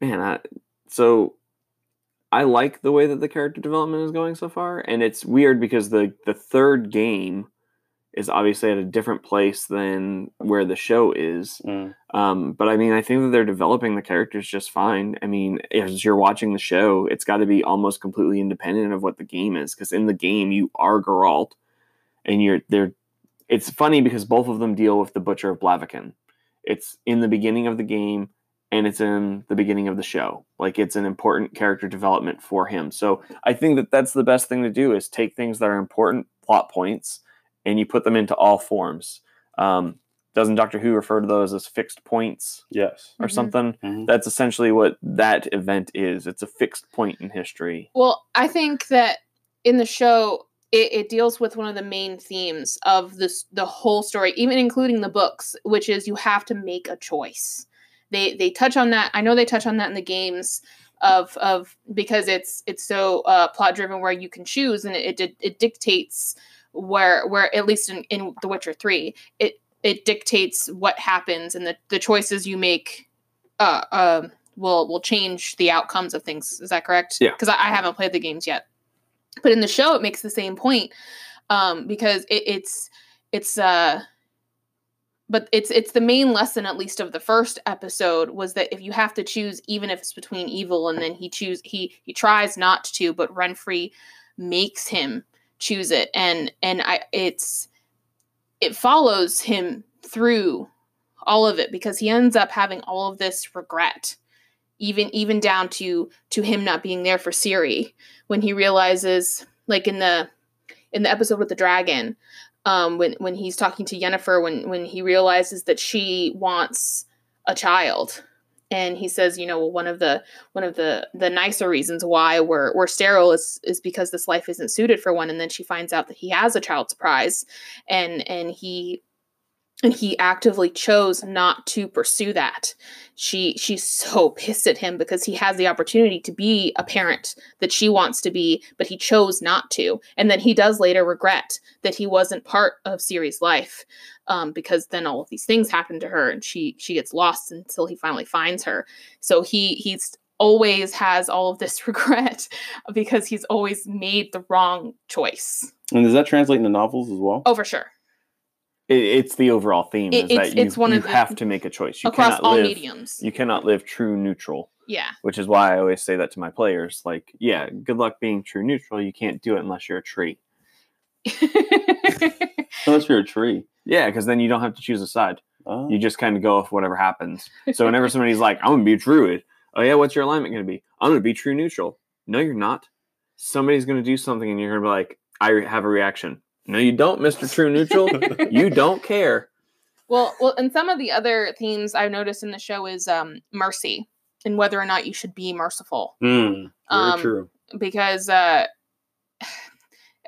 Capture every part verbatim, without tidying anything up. man, I, so I like the way that the character development is going so far. And it's weird because the, the third game is obviously at a different place than where the show is. Mm. Um, but I mean, I think that they're developing the characters just fine. I mean, as you're watching the show, it's got to be almost completely independent of what the game is. Because in the game, you are Geralt. And you're they're. It's funny because both of them deal with the Butcher of Blaviken. It's in the beginning of the game, and it's in the beginning of the show. Like, it's an important character development for him. So I think that that's the best thing to do, is take things that are important plot points and you put them into all forms. Um, doesn't Doctor Who refer to those as fixed points? Yes. Or mm-hmm. something? Mm-hmm. That's essentially what that event is. It's a fixed point in history. Well, I think that in the show, it, it deals with one of the main themes of this, the whole story, even including the books, which is you have to make a choice. They they touch on that. I know they touch on that in the games of of because it's it's so uh, plot driven where you can choose, and it it, it dictates where where at least in, in The Witcher three, it it dictates what happens, and the, the choices you make uh, uh, will will change the outcomes of things. Is that correct? Yeah. Because I, I haven't played the games yet, but in the show it makes the same point um, because it, it's it's. Uh, But it's it's the main lesson, at least of the first episode, was that if you have to choose, even if it's between evil, and then he choose he he tries not to, but Renfri makes him choose it, and and I it's it follows him through all of it, because he ends up having all of this regret, even even down to to him not being there for Ciri when he realizes, like in the in the episode with the dragon. Um, when, when he's talking to Yennefer, when, when he realizes that she wants a child, and he says, you know, well, one of the, one of the, the nicer reasons why we're, we're sterile is, is because this life isn't suited for one. And then she finds out that he has a child surprise, and, and he, and he actively chose not to pursue that. She, she's so pissed at him because he has the opportunity to be a parent that she wants to be, but he chose not to. And then he does later regret that he wasn't part of Ciri's life, um, because then all of these things happen to her, and she, she gets lost until he finally finds her. So he, he's always has all of this regret because he's always made the wrong choice. And does that translate in the novels as well? Oh, for sure. It's the overall theme is it's, that you, it's one you of the, have to make a choice. You across cannot all live, mediums. You cannot live true neutral. Yeah. Which is why I always say that to my players. Like, yeah, good luck being true neutral. You can't do it unless you're a tree. Unless you're a tree. Yeah, because then you don't have to choose a side. Oh. You just kind of go with whatever happens. So whenever somebody's like, I'm going to be a druid. Oh, yeah, what's your alignment going to be? I'm going to be true neutral. No, you're not. Somebody's going to do something and you're going to be like, I have a reaction. No, you don't, Mister True Neutral. You don't care. Well, well, and some of the other themes I've noticed in the show is um, mercy, and whether or not you should be merciful. Mm, very um, true. Because, uh,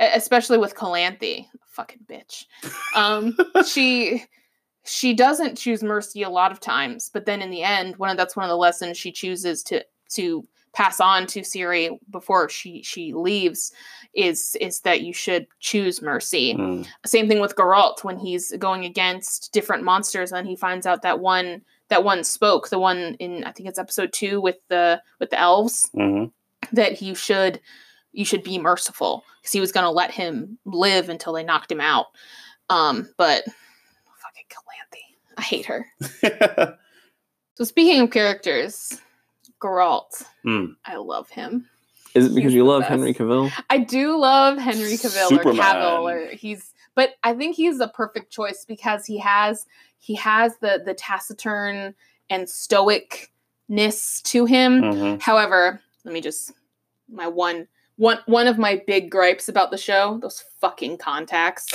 especially with Calanthe, fucking bitch, um, she she doesn't choose mercy a lot of times, but then in the end, one of, that's one of the lessons she chooses to to. pass on to Ciri before she, she leaves is, is that you should choose mercy. Mm. Same thing with Geralt when he's going against different monsters and he finds out that one, that one spoke, the one in, I think it's episode two with the, with the elves, mm-hmm. that you should, you should be merciful because he was going to let him live until they knocked him out. Um, but fucking Calanthe, I hate her. So speaking of characters, Geralt. Mm. I love him. Is it because he's you love best. Henry Cavill? I do love Henry Cavill Superman. or Cavill or he's but I think he's the perfect choice because he has he has the the taciturn and stoicness to him. Mm-hmm. However, let me just my one one one of my big gripes about the show, those fucking contacts.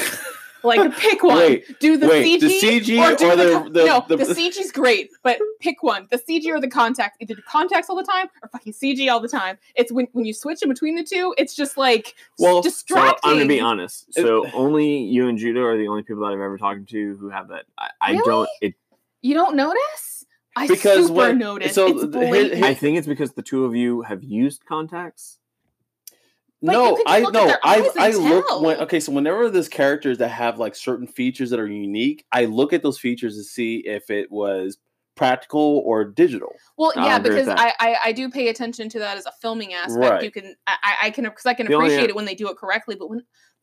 Like, pick one. Wait, do the wait, C G, the C G or, do or the, the, the no? The, the C G's great, but pick one: the C G or the contacts. Either the contacts all the time or fucking C G all the time. It's when, when you switch in between the two, it's just like well, distracting. So I'm gonna be honest. So only you and Judah are the only people that I've ever talked to who have that. I, I really? don't. It, you don't notice? I because super what, notice. So it's his, his, I think it's because the two of you have used contacts. But no, I no, I I look when okay. So whenever there's characters that have like certain features that are unique, I look at those features to see if it was practical or digital. Well, I yeah, because I, I, I do pay attention to that as a filming aspect. Right. You can I, I can because I can the appreciate only, it when they do it correctly. But when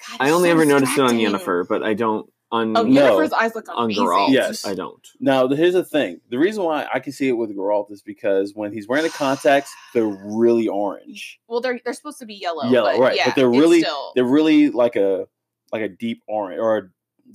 God, I only so ever noticed it on Yennefer, but I don't on oh, Yennefer's no, eyes look amazing. On Geralt. Yes, I don't. Now here's the thing: the reason why I can see it with Geralt is because when he's wearing the contacts, they're really orange. Well, they're they're supposed to be yellow. Yellow, but right? Yeah, but they're really still... they're really like a like a deep orange or a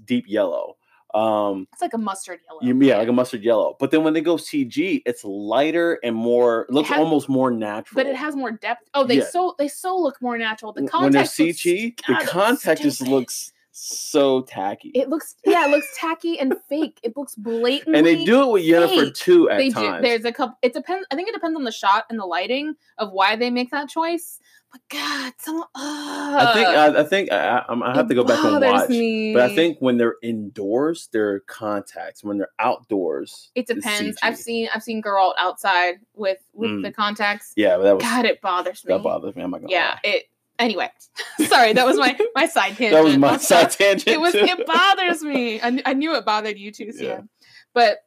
deep yellow. Um, it's like a mustard yellow. You, yeah, like a mustard yellow. But then when they go C G, it's lighter and more it looks it has, almost more natural. But it has more depth. Oh, they yeah. so they so look more natural. The context when they're C G, looks, God, the context just looks so tacky. It looks yeah, it looks tacky and fake. It looks blatantly. And they do it with Yennefer too at they times. Do, there's a couple. It depends. I think it depends on the shot and the lighting of why they make that choice. But God, someone. Uh, I think I, I think I, I, I have to go back and watch. Me. But I think when they're indoors, they're contacts. When they're outdoors, it depends. I've seen I've seen Geralt outside with, with mm. the contacts. Yeah, but that was, God, it bothers me. That bothers me. I'm not gonna. Yeah, lie. It. Anyway, sorry, that was my, my side tangent. That was my side tangent. It was. Too. It bothers me. I, I knew it bothered you too, Sam. Yeah. But.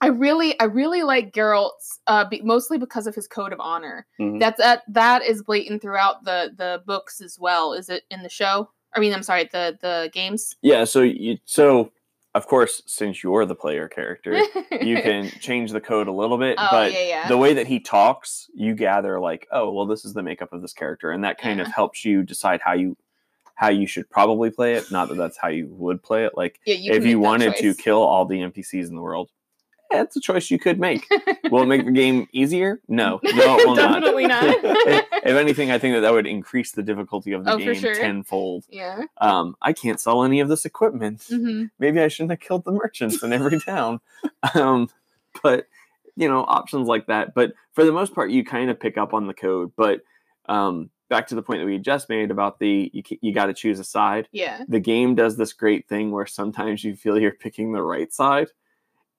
I really, I really like Geralt's, uh, be- mostly because of his code of honor. Mm-hmm. That's that, that is blatant throughout the, the books as well. Is it in the show? I mean, I'm sorry, the, the games. Yeah. So you, so of course, since you're the player character, you can change the code a little bit, oh, but yeah, yeah. the way that he talks, you gather like, oh, well, this is the makeup of this character. And that kind yeah. of helps you decide how you, how you should probably play it. Not that that's how you would play it. Like yeah, you if you wanted choice. to kill all the N P Cs in the world, that's a choice you could make. Will it make the game easier? No. No, it will Definitely not. not. if, if anything, I think that that would increase the difficulty of the oh, game sure. tenfold. Yeah. Um, I can't sell any of this equipment. Mm-hmm. Maybe I shouldn't have killed the merchants in every town. Um, but, you know, options like that. But for the most part, you kind of pick up on the code. But um, back to the point that we just made about the, you, you got to choose a side. Yeah. The game does this great thing where sometimes you feel you're picking the right side.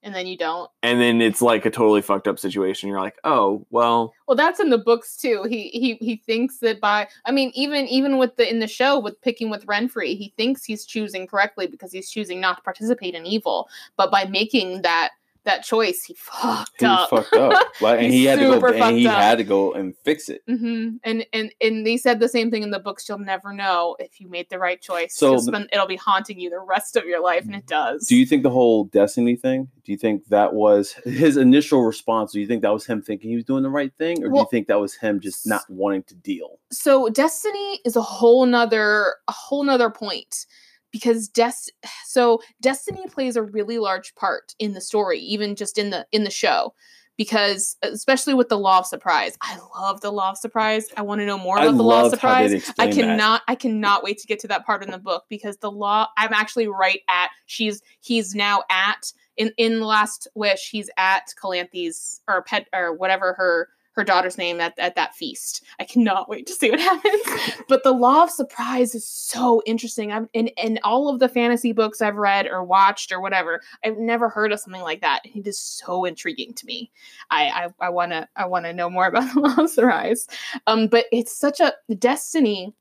And then you don't. And then it's like a totally fucked up situation. You're like, oh, well. Well, that's in the books too. He he he thinks that by, I mean, even even with the in the show with picking with Renfri, he thinks he's choosing correctly because he's choosing not to participate in evil. But by making that that choice, he fucked he up. He fucked up. Like, and he had to go. And he up. had to go and fix it. Mm-hmm. And and and they said the same thing in the books. You'll never know if you made the right choice. So Just spend, it'll be haunting you the rest of your life, and it does. Do you think the whole destiny thing? Do you think that was his initial response? Do you think that was him thinking he was doing the right thing, or well, do you think that was him just not wanting to deal? So destiny is a whole nother a whole nother point. Because des- so destiny plays a really large part in the story, even just in the in the show, because especially with the law of surprise. I love the law of surprise. I want to know more about I the law of surprise. I cannot that. I cannot wait to get to that part in the book because the law I'm actually right at she's he's now at in in Last Wish he's at Calanthe's or pet or whatever her her daughter's name at, at that feast. I cannot wait to see what happens. But the law of surprise is so interesting. I've in, in all of the fantasy books I've read or watched or whatever, I've never heard of something like that. It is so intriguing to me. I I want to I want to know more about the law of surprise. Um, but it's such a destiny.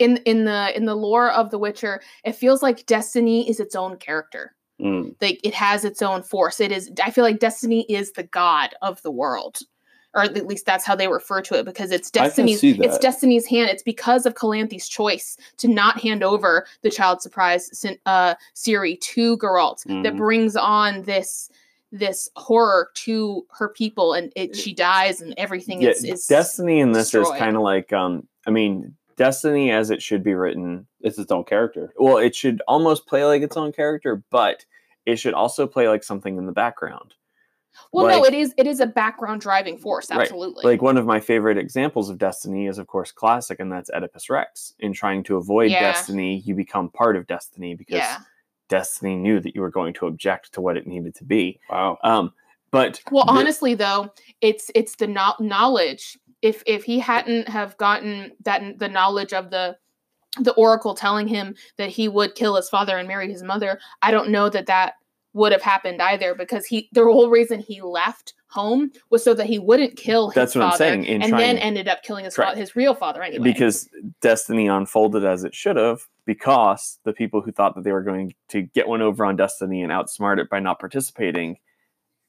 In in the in the lore of The Witcher, it feels like destiny is its own character. Mm. Like it has its own force. It is. I feel like destiny is the god of the world. Or at least that's how they refer to it, because it's Destiny's it's Destiny's hand. It's because of Calanthe's choice to not hand over the child surprise uh, Ciri to Geralt mm-hmm. that brings on this this horror to her people, and it, she dies, and everything yeah, is, is Destiny in this destroyed. Is kind of like um, I mean, Destiny as it should be written, it's its own character. Well, it should almost play like its own character, but it should also play like something in the background. Well, like, no, it is it is a background driving force, absolutely. Right. Like one of my favorite examples of destiny is, of course, classic, and that's Oedipus Rex. In trying to avoid yeah. destiny, you become part of destiny because yeah. destiny knew that you were going to object to what it needed to be. Wow. Um, but well, th- honestly, though, it's it's the no- knowledge. If if he hadn't have gotten that the knowledge of the the oracle telling him that he would kill his father and marry his mother, I don't know that that. would have happened either, because he the whole reason he left home was so that he wouldn't kill his That's what father I'm saying, in and trying, then ended up killing his fa- his real father anyway. Because destiny unfolded as it should have, because the people who thought that they were going to get one over on destiny and outsmart it by not participating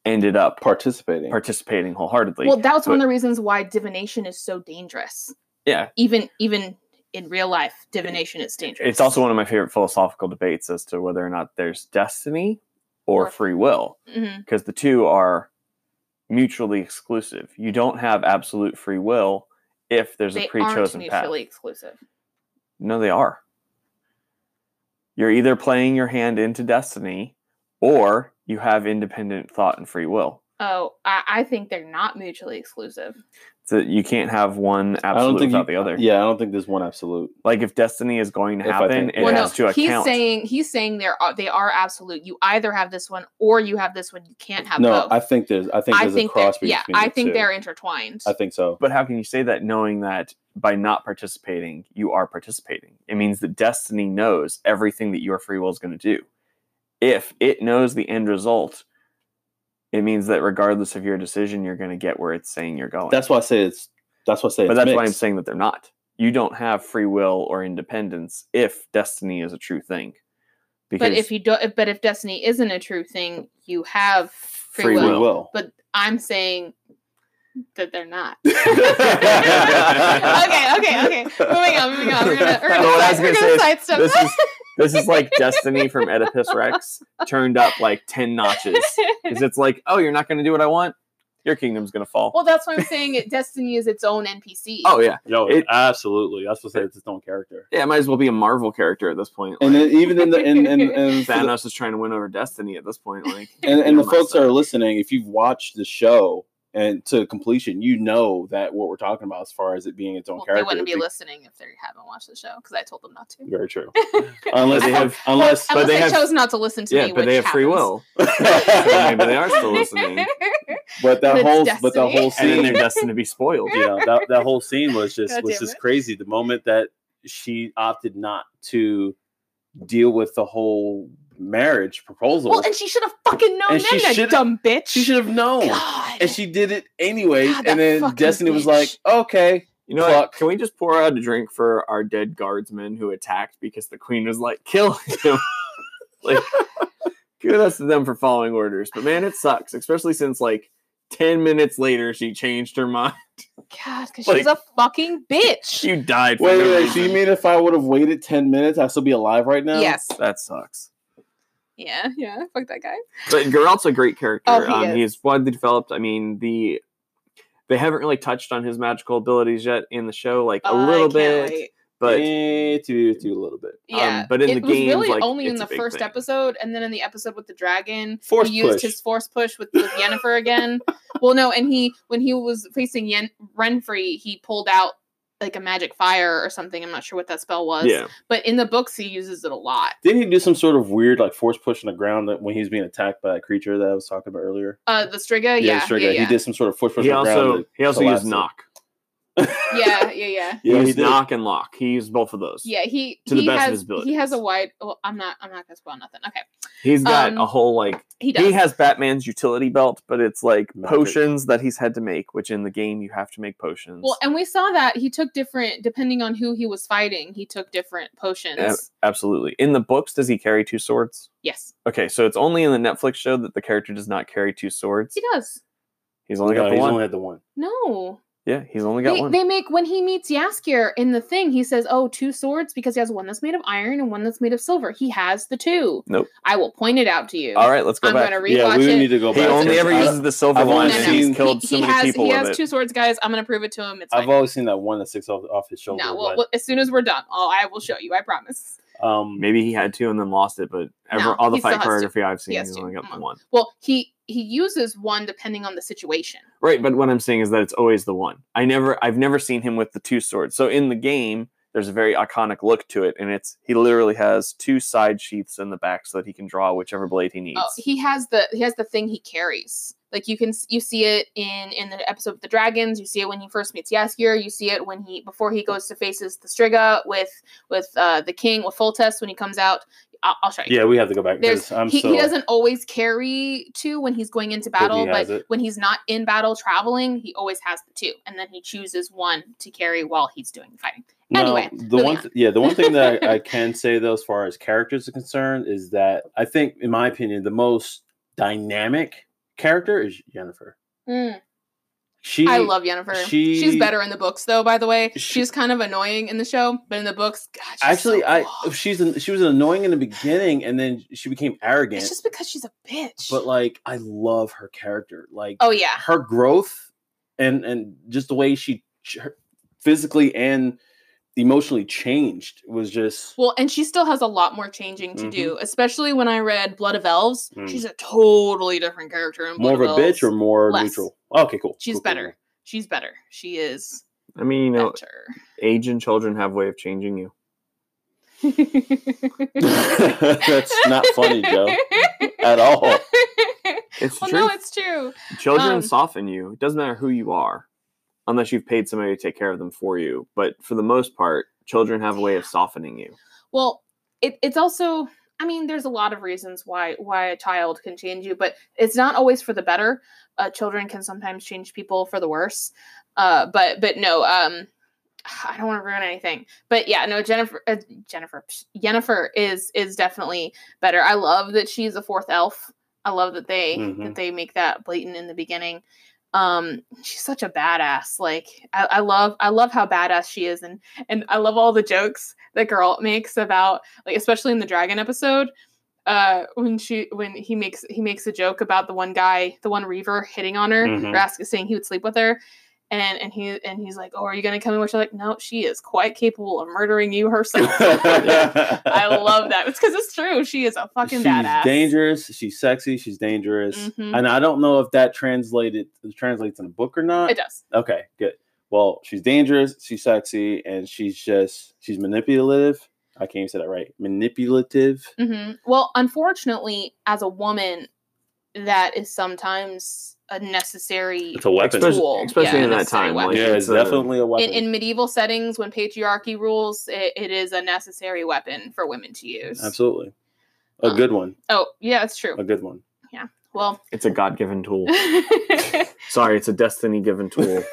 ended up participating participating wholeheartedly. Well, that's but, one of the reasons why divination is so dangerous. Yeah. Even even in real life, divination is dangerous. It's also one of my favorite philosophical debates as to whether or not there's destiny or, or free will, because mm-hmm. the two are mutually exclusive. You don't have absolute free will if there's they a pre-chosen aren't path. Mutually exclusive. No, they are. You're either playing your hand into destiny or you have independent thought and free will. Oh, I, I think they're not mutually exclusive. So you can't have one absolute without you, the other. Yeah, I don't think there's one absolute. Like if destiny is going to if happen, it well, has no, to he's account. Saying, he's saying they're, they are absolute. You either have this one or you have this one. You can't have no, both. No, I think there's, I think I there's think a cross between yeah, the two. I think they're intertwined. I think so. But how can you say that knowing that by not participating, you are participating? It means that destiny knows everything that your free will is going to do. If it knows the end result, it means that regardless of your decision, you're going to get where it's saying you're going. That's why I say it's. That's why I say. But it's that's mixed. Why I'm saying that they're not. You don't have free will or independence if destiny is a true thing. Because but if you don't, but if destiny isn't a true thing, you have free, free will. will. But I'm saying that they're not. okay, okay, okay. Moving on, moving on. We're gonna, we're gonna, well, we're gonna side step. This is, This is like destiny from Oedipus Rex turned up like ten notches. Because it's like, oh, you're not going to do what I want? Your kingdom's going to fall. Well, that's what I'm saying. Destiny is its own N P C. Oh, yeah. Yo, it, absolutely. That's what I say. It's its own character. Yeah, it might as well be a Marvel character at this point. Like, and then, even in the... And, and, and Thanos the, is trying to win over destiny at this point. Like, And, and the folks that are listening, if you've watched the show and to completion, you know that what we're talking about as far as it being its own well, character. They wouldn't be listening if they haven't watched the show because I told them not to. Very true. unless they have, unless, but unless they, they have, chose not to listen to yeah, me. But which they have happens. Free will. Maybe they are still listening. But that but whole, destiny. but that whole scene, and they're destined to be spoiled. Yeah, that, that whole scene was just God was just it. crazy. The moment that she opted not to deal with the whole marriage proposal. Well, and she should have fucking known then, that dumb bitch. She should have known. God. And she did it anyway. God, and then Destiny bitch. was like, okay. You know what? Can we just pour out a drink for our dead guardsmen who attacked because the queen was like, kill him. Like, kudos to them for following orders. But man, it sucks. Especially since like ten minutes later, she changed her mind. God, because like, she's a fucking bitch. You died for Wait, no wait, so you mean if I would have waited ten minutes, I'd still be alive right now? Yes. That sucks. Yeah, yeah, fuck that guy. But Geralt's a great character. Oh, he um, is. He's widely developed. I mean, the they haven't really touched on his magical abilities yet in the show, like uh, a little bit, wait. but eh, too, too a little bit. Yeah, um, but in it the game, really like, only in the first thing. episode, and then in the episode with the dragon, force he push. used his force push with, with Yennefer again. Well, no, and he when he was facing Yen- Renfri, he pulled out like a magic fire or something. I'm not sure what that spell was. Yeah. But in the books, he uses it a lot. Didn't he do some sort of weird, like, force push on the ground that when he was being attacked by that creature that I was talking about earlier? Uh, the Striga? Yeah, yeah, the Striga. Yeah, yeah. He did some sort of force push he on the also, ground. He also used knock. yeah, yeah, yeah. He used knock and lock. He used both of those. Yeah, he... To he the best has, of his ability. He has a wide... Well, I'm not I'm not going to spoil nothing. Okay. He's got um, a whole, like... He does. He has Batman's utility belt, but it's, like, Magic. potions that he's had to make, which in the game, you have to make potions. Well, and we saw that he took different... Depending on who he was fighting, he took different potions. Yeah, absolutely. In the books, does he carry two swords? Yes. Okay, so it's only in the Netflix show that the character does not carry two swords? He does. He's only no, got the he's one. He's only had the one. No. Yeah, he's only got they, one. They make, when he meets Yaskier in the thing, he says, oh, two swords, because he has one that's made of iron and one that's made of silver. He has the two. Nope. I will point it out to you. All right, let's go I'm back. I'm going to rewatch it. Yeah, we it. need to go back. He only ever uses the silver I've one, and he's killed he, so he many has, people He has with two it. swords, guys. I'm going to prove it to him. It's I've fine. always seen that one that sticks off, off his shoulder. No, well, well, as soon as we're done, I'll, I will show you. I promise. Um, Maybe he had two and then lost it, but ever, no, all the fight choreography I've seen, he he's only got mm-hmm. one. Well, he... He uses one depending on the situation. Right, but what I'm saying is that it's always the one. I never, I've never seen him with the two swords. So in the game, there's a very iconic look to it, and it's he literally has two side sheaths in the back so that he can draw whichever blade he needs. Oh, he has the he has the thing he carries. Like you can you see it in in the episode with the dragons. You see it when he first meets Yaskier. You see it when he before he goes to faces the Striga with with uh, the king with Foltest when he comes out. I'll, I'll show you. Yeah, we have to go back. I'm he, so... he doesn't always carry two when he's going into battle, but, but when he's not in battle traveling, he always has the two. And then he chooses one to carry while he's doing the fighting. Now, anyway, the one, th- yeah, the one thing that I, I can say, though, as far as characters are concerned, is that I think, in my opinion, the most dynamic character is Yennefer. Mm. She, I love Yennefer. She, she's better in the books, though. By the way, she, she's kind of annoying in the show, but in the books, God, she's actually, so I cool. she's an, she was annoying in the beginning, and then she became arrogant. It's just because she's a bitch. But like, I love her character. Like, oh yeah, her growth and and just the way she, she her, physically and emotionally changed was just well. And she still has a lot more changing to mm-hmm. do, especially when I read Blood of Elves. Mm. She's a totally different character in Blood of Elves. More of a bitch or more Less. neutral. Okay, cool. She's cool, better. Cool. She's better. She is. I mean, you know, age and children have a way of changing you. That's not funny, Joe, at all. It's well, true. No, it's true. Children um, soften you. It doesn't matter who you are, unless you've paid somebody to take care of them for you. But for the most part, children have a way of softening you. Well, it, it's also. I mean, there's a lot of reasons why why a child can change you, but it's not always for the better. Uh, children can sometimes change people for the worse. Uh, but but no, um, I don't want to ruin anything. But yeah, no, Yennefer, uh, Yennefer, Yennefer is is definitely better. I love that she's a fourth elf. I love that they mm-hmm. that they make that blatant in the beginning. Um, she's such a badass. Like I, I love, I love how badass she is. And, and I love all the jokes that Geralt makes about, like, especially in the dragon episode, uh, when she, when he makes, he makes a joke about the one guy, the one Reaver hitting on her, mm-hmm. Rask is saying he would sleep with her. And, and he, and he's like, oh, are you going to come in? Which I'm like, no, she is quite capable of murdering you herself. I love that. It's cause it's true. She is a fucking she's badass. She's dangerous. She's sexy. She's dangerous. Mm-hmm. And I don't know if that translated translates in a book or not. It does. Okay, good. Well, she's dangerous. She's sexy. And she's just, she's manipulative. I can't even say that right. Manipulative. Mm-hmm. Well, unfortunately, as a woman, that is sometimes a necessary it's a weapon. tool. Especially yeah, in that time. Like, yeah, it's, it's definitely a weapon. In, in medieval settings, when patriarchy rules, it, it is a necessary weapon for women to use. Absolutely. A um, good one. Oh, yeah, it's true. A good one. Yeah, well. It's a God-given tool. Sorry, it's a destiny-given tool.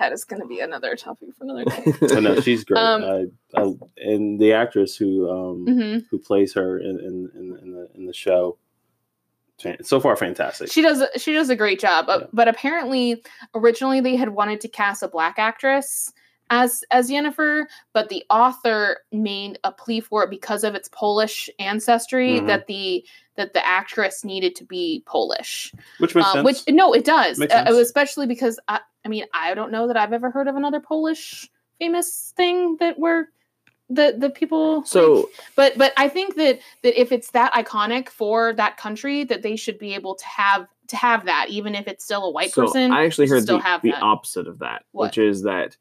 That is going to be another topic for another day. I know, she's great. Um, I, I, and the actress who um, mm-hmm. who plays her in, in, in, in, the, in the show, so far, fantastic. She does. She does a great job. Yeah. But apparently, originally they had wanted to cast a black actress as as Yennefer, but the author made a plea for it because of its Polish ancestry mm-hmm. that the that the actress needed to be Polish. Which makes uh, sense. Which no, it does. Uh, especially because I, I mean, I don't know that I've ever heard of another Polish famous thing that we're. The the people so like, but but I think that that if it's that iconic for that country, that they should be able to have to have that, even if it's still a white so person. I actually heard still the, the opposite of that, what? Which is that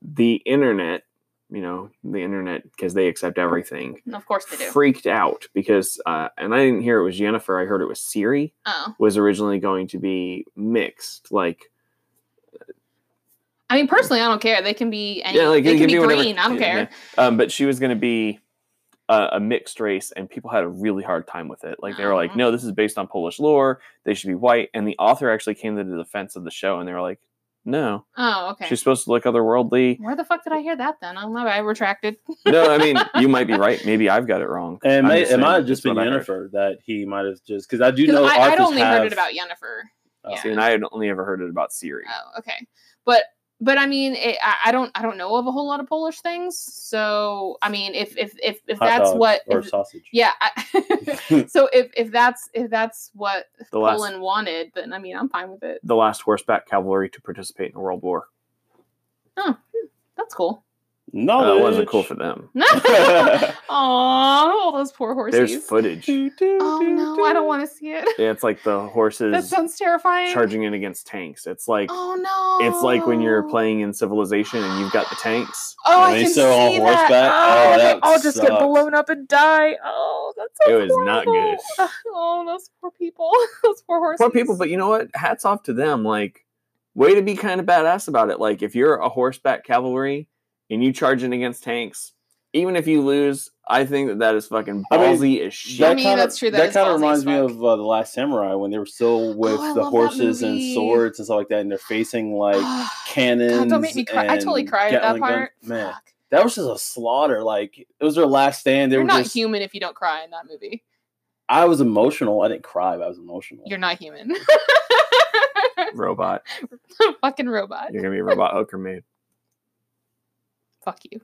the internet, you know, the internet because they accept everything. Of course they do. Freaked out because uh, and I didn't hear it was Yennefer. I heard it was Ciri. Oh, was originally going to be mixed, like. I mean, personally, I don't care. They can be any. Yeah, like, they, they can, can be, be green. I don't yeah, care. Yeah. Um, but she was going to be uh, a mixed race, and people had a really hard time with it. Like they were like, "No, this is based on Polish lore. They should be white." And the author actually came to the defense of the show, and they were like, "No, oh, okay. She's supposed to look otherworldly." Where the fuck did I hear that? Then I don't know. I retracted. No, I mean, you might be right. Maybe I've got it wrong. And may, it might have just been Yennefer that he might have just because I do know. I, I'd only have... heard it about Yennefer. Oh, yeah. See, and I had only ever heard it about Ciri. Oh, okay. But but I mean, it, I, I don't I don't know of a whole lot of Polish things. So I mean, if if if, if that's what or if, sausage, yeah. I, so if, if that's if that's what the Poland last, wanted, then I mean, I'm fine with it. The last horseback cavalry to participate in a world war. Oh, that's cool. No, that uh, wasn't cool for them. Aww, all those poor horses. There's footage. Oh no, I don't want to see it. Yeah, it's like the horses. That sounds terrifying. Charging in against tanks. It's like. Oh no. It's like when you're playing in Civilization and you've got the tanks. Oh, and I they can see all horseback. That. Oh, oh that they all sucks. Just get blown up and die. Oh, that's so It was horrible. Not good. Oh, those poor people. Those poor horses. Poor people, but you know what? Hats off to them. Like, way to be kind of badass about it. Like, if you're a horseback cavalry. And you charging against tanks, even if you lose, I think that that is fucking ballsy I mean, as shit. I mean, kinda, that's true. That, that kind of reminds me of uh, The Last Samurai when they were still with oh, the horses and swords and stuff like that, and they're facing like cannons. God, don't make me cry. I totally cried at that part. Guns. Man, Fuck. That was just a slaughter. Like it was their last stand. They You're were not just... human if you don't cry in that movie. I was emotional. I didn't cry, but I was emotional. You're not human. Robot. Fucking robot. You're going to be a robot hooker maid. Fuck you.